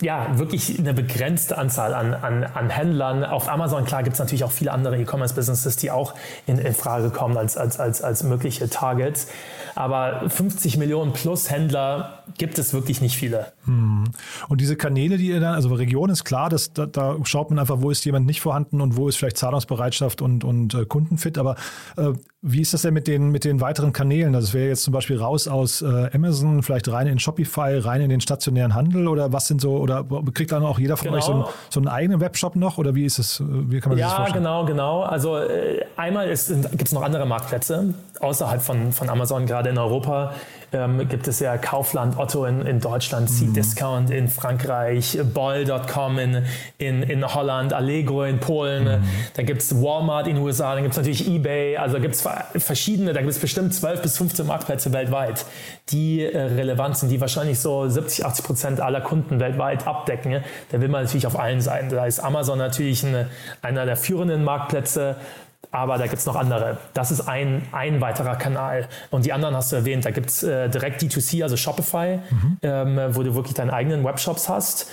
ja, wirklich eine begrenzte Anzahl an, an, an Händlern. Auf Amazon, klar, gibt es natürlich auch viele andere E-Commerce-Businesses, die auch in, in Frage kommen als, als, als, als mögliche Targets. Aber fünfzig Millionen plus Händler gibt es wirklich nicht viele. Hm. Und diese Kanäle, die ihr dann, also Region ist klar, das, da, da schaut man einfach, wo ist jemand nicht vorhanden und wo ist vielleicht Zahlungsbereitschaft und, und äh, Kundenfit. Aber äh, wie ist das denn mit den, mit den weiteren Kanälen? Also es wäre jetzt zum Beispiel raus aus äh, Amazon, vielleicht rein in Shopify, rein in den stationären Handel oder was sind so... Oder kriegt dann auch jeder von genau. euch so einen, so einen eigenen Webshop noch? Oder wie ist es? Wie kann man ja, sich das vorstellen? Ja, genau, genau. Also äh, einmal gibt es noch andere Marktplätze außerhalb von, von Amazon, gerade in Europa. Ähm, gibt es ja Kaufland, Otto in, in Deutschland, Cdiscount mm. in Frankreich, Bol Punkt com in, in, in Holland, Allegro in Polen, mm. dann gibt es Walmart in den U S A, dann gibt es natürlich eBay, also gibt es verschiedene, da gibt es bestimmt zwölf bis fünfzehn Marktplätze weltweit, die äh, relevant sind, die wahrscheinlich so siebzig, achtzig Prozent aller Kunden weltweit abdecken. Da will man natürlich auf allen sein. Da ist Amazon natürlich eine, einer der führenden Marktplätze, aber da gibt es noch andere. Das ist ein, ein weiterer Kanal. Und die anderen hast du erwähnt. Da gibt es äh, direkt D zwei C, also Shopify, mhm. ähm, wo du wirklich deine eigenen Webshops hast.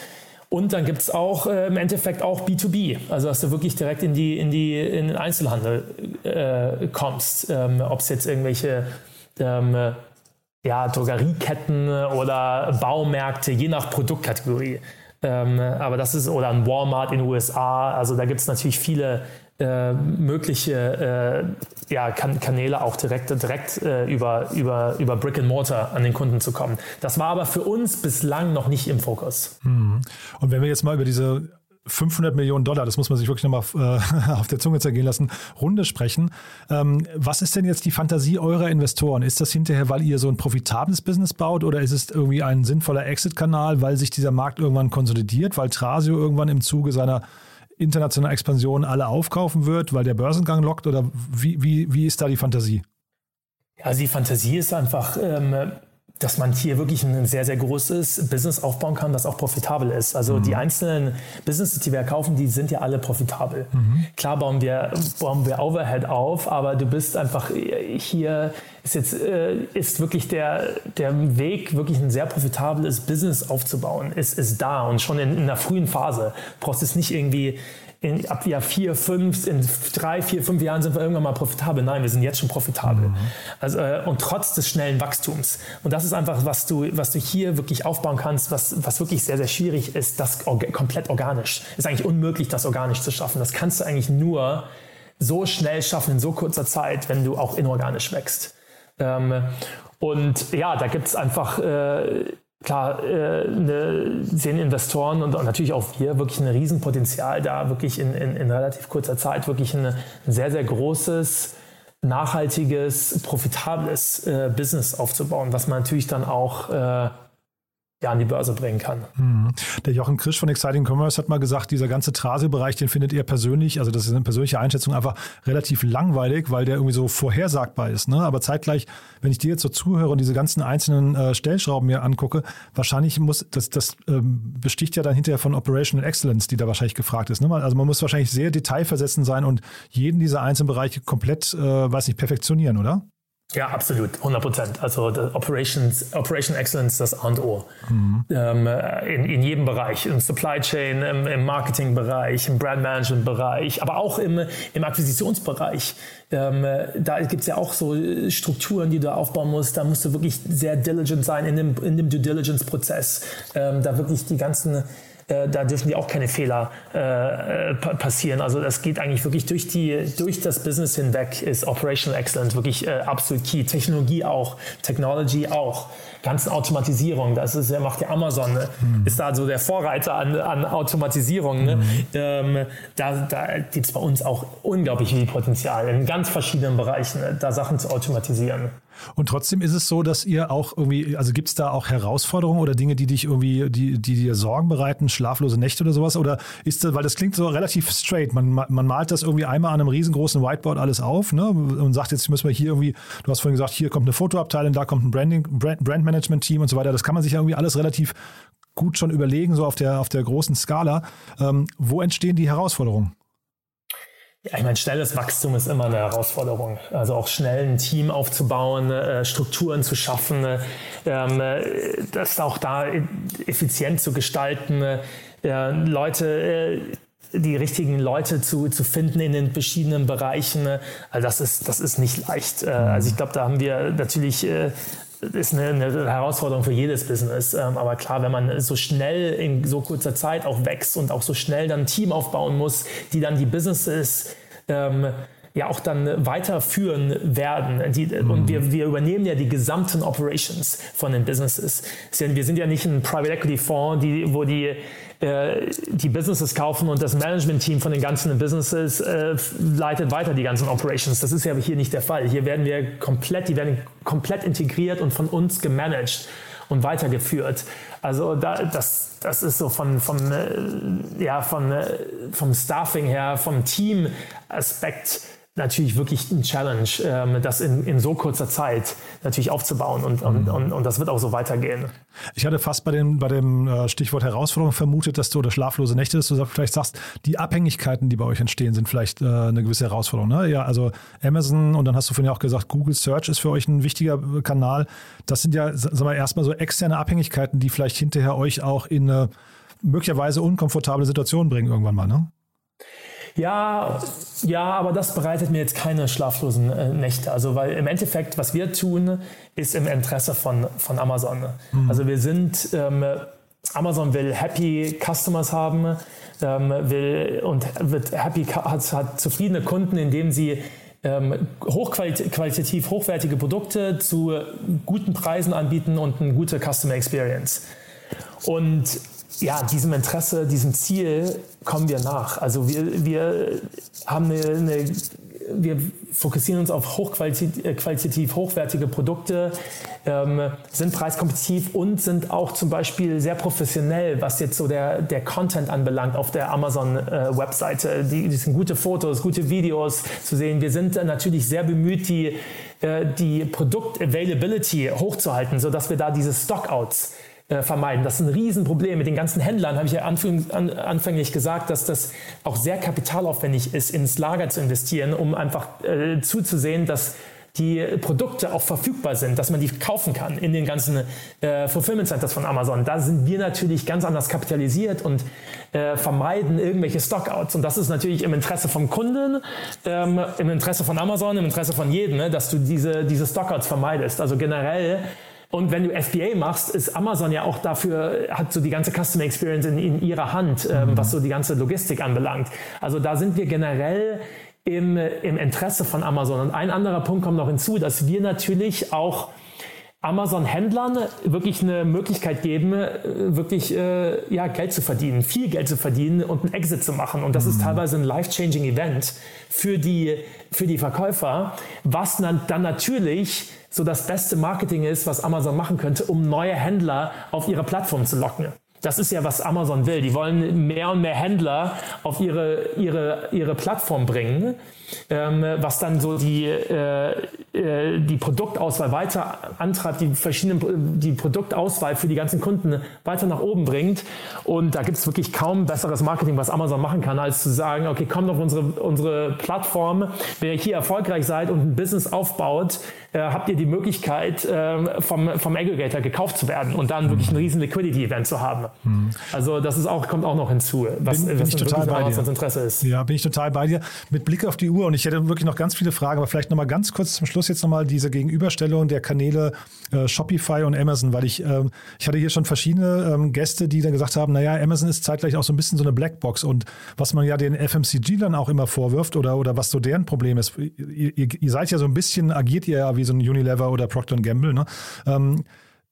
Und dann gibt es auch äh, im Endeffekt auch B zwei B, also dass du wirklich direkt in, die, in, die, in den Einzelhandel äh, kommst. Ähm, Ob es jetzt irgendwelche ähm, ja, Drogerieketten oder Baumärkte, je nach Produktkategorie. Ähm, aber das ist, oder ein Walmart in den U S A, also da gibt es natürlich viele Äh, mögliche äh, ja, kan- Kanäle auch direkt, direkt äh, über, über, über Brick and Mortar an den Kunden zu kommen. Das war aber für uns bislang noch nicht im Fokus. Hm. Und wenn wir jetzt mal über diese fünfhundert Millionen Dollar, das muss man sich wirklich nochmal äh, auf der Zunge zergehen lassen, Runde sprechen. Ähm, was ist denn jetzt die Fantasie eurer Investoren? Ist das hinterher, weil ihr so ein profitables Business baut oder ist es irgendwie ein sinnvoller Exit-Kanal, weil sich dieser Markt irgendwann konsolidiert, weil Trasio irgendwann im Zuge seiner internationale Expansion alle aufkaufen wird, weil der Börsengang lockt oder wie, wie, wie ist da die Fantasie? Also die Fantasie ist einfach, dass man hier wirklich ein sehr, sehr großes Business aufbauen kann, das auch profitabel ist. Also mhm. die einzelnen Businesses, die wir kaufen, die sind ja alle profitabel. Mhm. Klar bauen wir, bauen wir Overhead auf, aber du bist einfach hier, ist jetzt ist wirklich der, der Weg, wirklich ein sehr profitables Business aufzubauen, ist, ist da und schon in, in einer frühen Phase. Du brauchst es nicht irgendwie in, ab Jahr vier, fünf, in drei, vier, fünf Jahren sind wir irgendwann mal profitabel. Nein, wir sind jetzt schon profitabel. Mhm. Also, äh, und trotz des schnellen Wachstums. Und das ist einfach, was du, was du hier wirklich aufbauen kannst, was, was wirklich sehr, sehr schwierig ist, das orga- komplett organisch. Ist eigentlich unmöglich, das organisch zu schaffen. Das kannst du eigentlich nur so schnell schaffen, in so kurzer Zeit, wenn du auch inorganisch wächst. Ähm, und ja, da gibt es einfach... Äh, Klar, äh, ne, sehen Investoren und, und natürlich auch wir wirklich ein Riesenpotenzial da, wirklich in, in, in relativ kurzer Zeit wirklich ein, ein sehr, sehr großes, nachhaltiges, profitables äh, Business aufzubauen, was man natürlich dann auch äh, ja, an die Börse bringen kann. Hm. Der Jochen Krisch von Exciting Commerce hat mal gesagt, dieser ganze Trasio-Bereich, den findet ihr persönlich, also das ist eine persönliche Einschätzung, einfach relativ langweilig, weil der irgendwie so vorhersagbar ist. Ne? Aber zeitgleich, wenn ich dir jetzt so zuhöre und diese ganzen einzelnen äh, Stellschrauben mir angucke, wahrscheinlich muss, das, das ähm, besticht ja dann hinterher von Operational Excellence, die da wahrscheinlich gefragt ist. Ne? Also man muss wahrscheinlich sehr detailversessen sein und jeden dieser einzelnen Bereiche komplett, äh, weiß nicht, perfektionieren, oder? Ja, absolut, hundert Prozent. Also Operations, Operation Excellence, das A und O. Mhm. Ähm, in, in jedem Bereich, im Supply Chain, im, im Marketingbereich, im Brand Management Bereich, aber auch im, im Akquisitionsbereich. Ähm, da gibt's ja auch so Strukturen, die du aufbauen musst. Da musst du wirklich sehr diligent sein in dem, in dem Due Diligence Prozess. Ähm, da wirklich die ganzen Da dürfen die auch keine Fehler äh, passieren. Also das geht eigentlich wirklich durch die durch das Business hinweg, ist Operational Excellence wirklich äh, absolut key. Technologie auch, Technology auch, ganzen Automatisierung. Das ist, macht ja Amazon, ne? Mhm. Ist da so der Vorreiter an, an Automatisierung. Ne? Mhm. Ähm, da da gibt es bei uns auch unglaublich viel Potenzial in ganz verschiedenen Bereichen, ne? Da Sachen zu automatisieren. Und trotzdem ist es so, dass ihr auch irgendwie, also gibt es da auch Herausforderungen oder Dinge, die dich irgendwie, die, die dir Sorgen bereiten, schlaflose Nächte oder sowas? Oder ist das, weil das klingt so relativ straight, man, man malt das irgendwie einmal an einem riesengroßen Whiteboard alles auf, ne, und sagt, jetzt müssen wir hier irgendwie, du hast vorhin gesagt, hier kommt eine Fotoabteilung, da kommt ein Branding, Brand, Brandmanagement-Team und so weiter. Das kann man sich ja irgendwie alles relativ gut schon überlegen, so auf der, auf der großen Skala. Ähm, wo entstehen die Herausforderungen? Ja, ich meine, schnelles Wachstum ist immer eine Herausforderung. Also auch schnell ein Team aufzubauen, Strukturen zu schaffen, das auch da effizient zu gestalten, Leute, die richtigen Leute zu, zu finden in den verschiedenen Bereichen. Also das ist, das ist nicht leicht. Also ich glaube, da haben wir natürlich, ist eine, eine Herausforderung für jedes Business. Aber klar, wenn man so schnell in so kurzer Zeit auch wächst und auch so schnell dann ein Team aufbauen muss, die dann die Businesses ähm, ja auch dann weiterführen werden. Die, mhm. Und wir, wir übernehmen ja die gesamten Operations von den Businesses. Wir sind ja nicht ein Private Equity Fonds, die, wo die die Businesses kaufen und das Management-Team von den ganzen Businesses äh, leitet weiter die ganzen Operations. Das ist ja hier nicht der Fall. Hier werden wir komplett, die werden komplett integriert und von uns gemanagt und weitergeführt. Also da, das, das ist so von, von, ja, von, vom Staffing her, vom Team-Aspekt natürlich wirklich ein Challenge, ähm, das in, in so kurzer Zeit natürlich aufzubauen und, und, mhm. und, und das wird auch so weitergehen. Ich hatte fast bei dem, bei dem Stichwort Herausforderung vermutet, dass du, oder schlaflose Nächte, dass du vielleicht sagst, die Abhängigkeiten, die bei euch entstehen, sind vielleicht äh, eine gewisse Herausforderung. Ne? Ja, also Amazon und dann hast du vorhin ja auch gesagt, Google Search ist für euch ein wichtiger Kanal. Das sind ja, sagen wir erstmal so externe Abhängigkeiten, die vielleicht hinterher euch auch in eine möglicherweise unkomfortable Situation bringen irgendwann mal, ne? Ja, ja, aber das bereitet mir jetzt keine schlaflosen äh, Nächte. Also, weil im Endeffekt, was wir tun, ist im Interesse von, von Amazon. Mhm. Also, wir sind, ähm, Amazon will happy Customers haben, ähm, will, und wird happy, hat, hat zufriedene Kunden, indem sie ähm, hochqualitativ hochwertige Produkte zu guten Preisen anbieten und eine gute Customer Experience. Und ja, diesem Interesse, diesem Ziel kommen wir nach. Also wir, wir haben eine, eine, wir fokussieren uns auf hochqualitativ hochwertige Produkte, ähm, sind preiskompetitiv und sind auch zum Beispiel sehr professionell, was jetzt so der, der Content anbelangt auf der Amazon-Webseite. Äh, die, die sind gute Fotos, gute Videos zu sehen. Wir sind äh, natürlich sehr bemüht, die, äh, die Produkt-Availability hochzuhalten, sodass wir da diese Stockouts vermeiden. Das ist ein Riesenproblem mit den ganzen Händlern, habe ich ja anfänglich gesagt, dass das auch sehr kapitalaufwendig ist, ins Lager zu investieren, um einfach äh, zuzusehen, dass die Produkte auch verfügbar sind, dass man die kaufen kann in den ganzen äh, Fulfillment Centers von Amazon. Da sind wir natürlich ganz anders kapitalisiert und äh, vermeiden irgendwelche Stockouts. Und das ist natürlich im Interesse vom Kunden, ähm, im Interesse von Amazon, im Interesse von jedem, ne, dass du diese, diese Stockouts vermeidest. Also generell. Und wenn du F B A machst, ist Amazon ja auch dafür, hat so die ganze Customer Experience in, in ihrer Hand, ähm, was so die ganze Logistik anbelangt. Also da sind wir generell im, im Interesse von Amazon. Und ein anderer Punkt kommt noch hinzu, dass wir natürlich auch Amazon-Händlern wirklich eine Möglichkeit geben, wirklich äh, ja, Geld zu verdienen, viel Geld zu verdienen und einen Exit zu machen. Und das ist teilweise ein life-changing Event für die, für die Verkäufer, was dann, dann natürlich so das beste Marketing ist, was Amazon machen könnte, um neue Händler auf ihre Plattform zu locken. Das ist ja, was Amazon will. Die wollen mehr und mehr Händler auf ihre, ihre, ihre Plattform bringen, ähm, was dann so die, äh, äh, die Produktauswahl weiter antreibt, die verschiedenen, die Produktauswahl für die ganzen Kunden weiter nach oben bringt. Und da gibt es wirklich kaum besseres Marketing, was Amazon machen kann, als zu sagen, okay, kommt auf unsere, unsere Plattform. Wenn ihr hier erfolgreich seid und ein Business aufbaut, äh, habt ihr die Möglichkeit, äh, vom, vom Aggregator gekauft zu werden und dann wirklich ein riesen Liquidity-Event zu haben. Also das ist auch, kommt auch noch hinzu, was, bin, was bin total bei dir. Interesse ist. Ja, bin ich total bei dir. Mit Blick auf die Uhr, und ich hätte wirklich noch ganz viele Fragen, aber vielleicht nochmal ganz kurz zum Schluss jetzt nochmal diese Gegenüberstellung der Kanäle äh, Shopify und Amazon, weil ich, ähm, ich hatte hier schon verschiedene ähm, Gäste, die dann gesagt haben, naja, Amazon ist zeitgleich auch so ein bisschen so eine Blackbox, und was man ja den F M C G-Lern auch immer vorwirft oder, oder was so deren Problem ist, ihr, ihr seid ja so ein bisschen, agiert ihr ja wie so ein Unilever oder Procter und Gamble, ne? Ähm,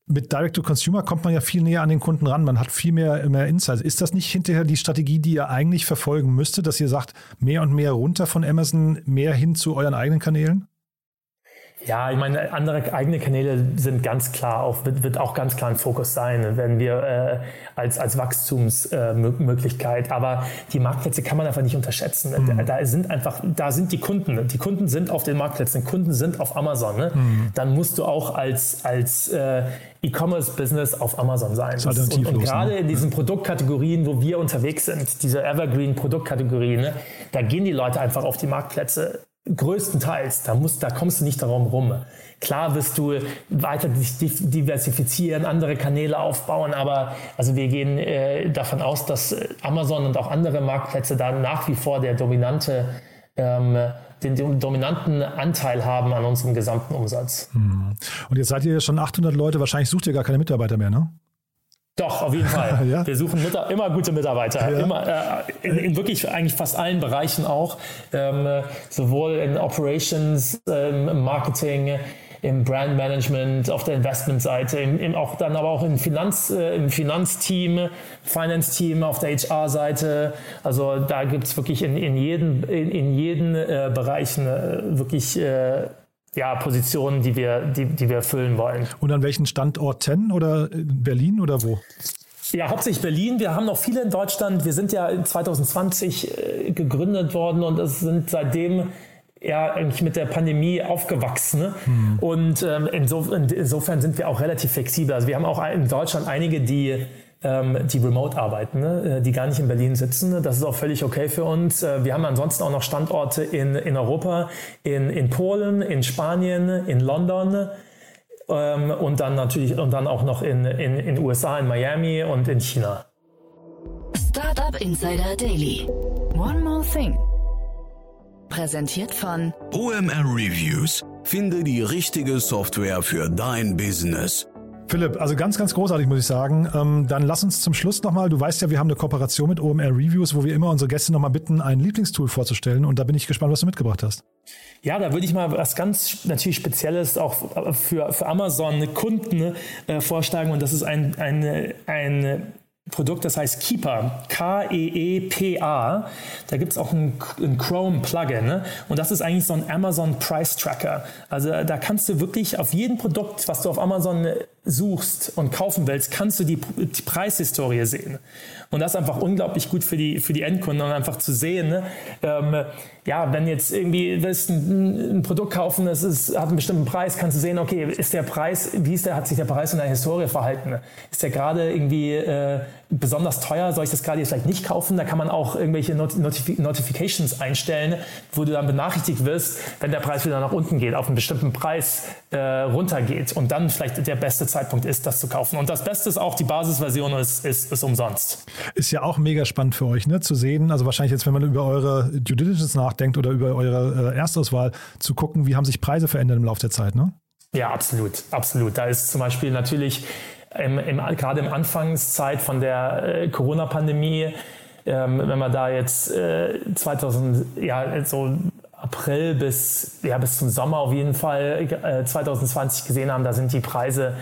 Mit Direct-to-Consumer kommt man ja viel näher an den Kunden ran. Man hat viel mehr, mehr Insights. Ist das nicht hinterher die Strategie, die ihr eigentlich verfolgen müsstet, dass ihr sagt, mehr und mehr runter von Amazon, mehr hin zu euren eigenen Kanälen? Ja, ich meine, andere eigene Kanäle sind ganz klar, auch, wird auch ganz klar ein Fokus sein, wenn wir äh, als als Wachstumsmöglichkeit. Äh, Aber die Marktplätze kann man einfach nicht unterschätzen. Mhm. Da, da sind einfach, da sind die Kunden. Die Kunden sind auf den Marktplätzen, Kunden sind auf Amazon. Ne? Mhm. Dann musst du auch als als äh, E-Commerce-Business auf Amazon sein. Das ist und, und gerade ne? in diesen Produktkategorien, wo wir unterwegs sind, diese Evergreen-Produktkategorien, ne? Da gehen die Leute einfach auf die Marktplätze. Größtenteils, da, musst, da kommst du nicht darum rum. Klar wirst du weiter diversifizieren, andere Kanäle aufbauen, aber also wir gehen äh, davon aus, dass Amazon und auch andere Marktplätze da nach wie vor der dominante, ähm, den, den dominanten Anteil haben an unserem gesamten Umsatz. Hm. Und jetzt seid ihr ja schon achthundert Leute, wahrscheinlich sucht ihr gar keine Mitarbeiter mehr, ne? Doch, auf jeden Fall. Ja. Wir suchen Mita- immer gute Mitarbeiter, ja. immer, äh, in, in wirklich eigentlich fast allen Bereichen auch, ähm, sowohl in Operations, ähm, im Marketing, im Brandmanagement, auf der Investmentseite, im, im auch dann aber auch im, Finanz, äh, im Finanzteam, Finance-Team, auf der H R-Seite. Also da gibt es wirklich in, in jeden, in, in jeden äh, Bereichen äh, wirklich äh, ja, Positionen, die wir, die, die wir füllen wollen. Und an welchen Standorten? Oder Berlin oder wo? Ja, hauptsächlich Berlin. Wir haben noch viele in Deutschland. Wir sind ja zwanzig zwanzig äh, gegründet worden und es sind seitdem ja eigentlich mit der Pandemie aufgewachsen. Ne? Hm. Und ähm, insof- insofern sind wir auch relativ flexibel. Also wir haben auch in Deutschland einige, die die remote arbeiten, ne? Die gar nicht in Berlin sitzen. Das ist auch völlig okay für uns. Wir haben ansonsten auch noch Standorte in, in Europa, in, in Polen, in Spanien, in London und dann natürlich und dann auch noch in in, in U S A, in Miami und in China. Startup Insider Daily. One more thing. Präsentiert von O M R Reviews. Finde die richtige Software für dein Business. Philipp, also ganz, ganz großartig, muss ich sagen. Dann lass uns zum Schluss nochmal, du weißt ja, wir haben eine Kooperation mit O M R Reviews, wo wir immer unsere Gäste nochmal bitten, ein Lieblingstool vorzustellen, und da bin ich gespannt, was du mitgebracht hast. Ja, da würde ich mal was ganz natürlich Spezielles auch für, für Amazon-Kunden äh, vorschlagen, und das ist ein, ein, ein Produkt, das heißt KEPA, K E E P A. Da gibt es auch ein, ein Chrome-Plugin, ne? Und das ist eigentlich so ein Amazon Price Tracker. Also da kannst du wirklich auf jedem Produkt, was du auf Amazon suchst und kaufen willst, kannst du die, die Preishistorie sehen. Und das ist einfach unglaublich gut für die, für die Endkunden, und einfach zu sehen, ne? ähm, ja, wenn jetzt irgendwie willst ein, ein Produkt kaufen, das ist, hat einen bestimmten Preis, kannst du sehen, okay, ist der Preis, wie ist der, hat sich der Preis in der Historie verhalten? Ist der gerade irgendwie äh, besonders teuer? Soll ich das gerade jetzt vielleicht nicht kaufen? Da kann man auch irgendwelche Not- Notif- Notifications einstellen, wo du dann benachrichtigt wirst, wenn der Preis wieder nach unten geht, auf einen bestimmten Preis äh, runtergeht, und dann vielleicht der beste Zeitpunkt ist, das zu kaufen. Und das Beste ist auch, die Basisversion ist, ist, ist umsonst. Ist ja auch mega spannend für euch, ne, zu sehen, also wahrscheinlich jetzt, wenn man über eure Due Diligence nachdenkt oder über eure äh, Erstauswahl, zu gucken, wie haben sich Preise verändert im Laufe der Zeit, ne? Ja, absolut, absolut. Da ist zum Beispiel natürlich im, im, gerade im Anfangszeit von der äh, Corona-Pandemie, ähm, wenn man da jetzt äh, zweitausend, ja, so April bis, ja, bis zum Sommer auf jeden Fall äh, zwanzig zwanzig gesehen haben, da sind die Preise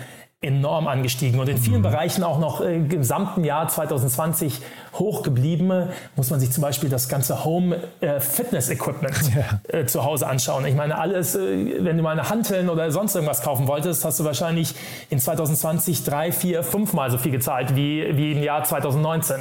enorm angestiegen und in vielen mhm. Bereichen auch noch äh, im gesamten Jahr zwanzig zwanzig hoch geblieben. Muss man sich zum Beispiel das ganze Home-Fitness-Equipment äh, ja. äh, zu Hause anschauen. Ich meine, alles, äh, wenn du mal eine Hanteln oder sonst irgendwas kaufen wolltest, hast du wahrscheinlich in zwanzig zwanzig drei, vier, fünfmal so viel gezahlt wie, wie im Jahr zwanzig neunzehn.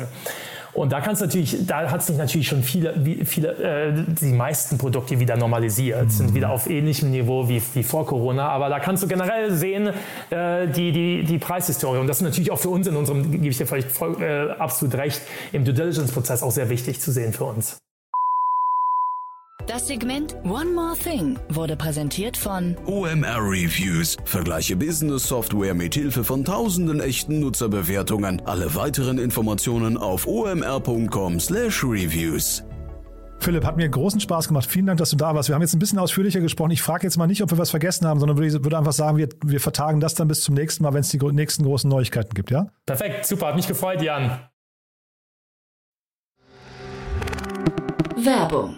Und da kannst natürlich, da hat sich natürlich schon viele, viele, äh, die meisten Produkte wieder normalisiert, mhm. sind wieder auf ähnlichem Niveau wie, wie vor Corona. Aber da kannst du generell sehen äh, die die die Preishistorie. Und das ist natürlich auch für uns in unserem, gebe ich dir vielleicht voll, äh, absolut recht, im Due Diligence Prozess auch sehr wichtig zu sehen für uns. Das Segment One More Thing wurde präsentiert von O M R Reviews. Vergleiche Business-Software mit Hilfe von tausenden echten Nutzerbewertungen. Alle weiteren Informationen auf o m r punkt com slash reviews. Philipp, hat mir großen Spaß gemacht. Vielen Dank, dass du da warst. Wir haben jetzt ein bisschen ausführlicher gesprochen. Ich frage jetzt mal nicht, ob wir was vergessen haben, sondern würde einfach sagen, wir, wir vertagen das dann bis zum nächsten Mal, wenn es die nächsten großen Neuigkeiten gibt, ja? Perfekt, super. Hat mich gefreut, Jan. Werbung.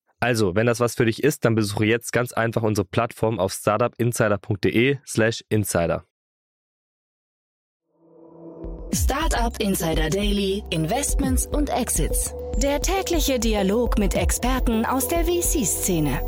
Also, wenn das was für dich ist, dann besuche jetzt ganz einfach unsere Plattform auf startup insider punkt de slash insider. Startup Insider Daily, Investments und Exits. Der tägliche Dialog mit Experten aus der V C-Szene.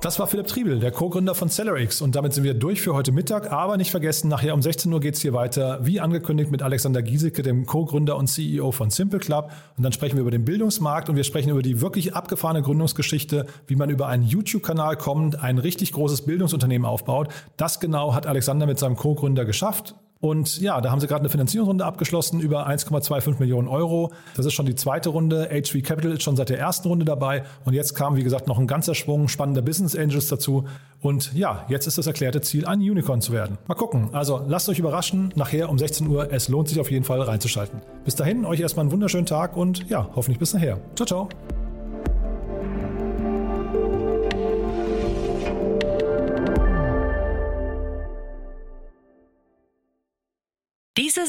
Das war Philipp Triebel, der Co-Gründer von SellerX. Und damit sind wir durch für heute Mittag. Aber nicht vergessen, nachher um sechzehn Uhr geht es hier weiter, wie angekündigt, mit Alexander Giesecke, dem Co-Gründer und C E O von Simple Club. Und dann sprechen wir über den Bildungsmarkt und wir sprechen über die wirklich abgefahrene Gründungsgeschichte, wie man über einen YouTube-Kanal kommt, ein richtig großes Bildungsunternehmen aufbaut. Das genau hat Alexander mit seinem Co-Gründer geschafft. Und ja, da haben sie gerade eine Finanzierungsrunde abgeschlossen über eins Komma fünfundzwanzig Millionen Euro. Das ist schon die zweite Runde. H V Capital ist schon seit der ersten Runde dabei. Und jetzt kam, wie gesagt, noch ein ganzer Schwung spannender Business Angels dazu. Und ja, jetzt ist das erklärte Ziel, ein Unicorn zu werden. Mal gucken. Also lasst euch überraschen. Nachher um sechzehn Uhr. Es lohnt sich auf jeden Fall reinzuschalten. Bis dahin, euch erstmal einen wunderschönen Tag und ja, hoffentlich bis nachher. Ciao, ciao. Diese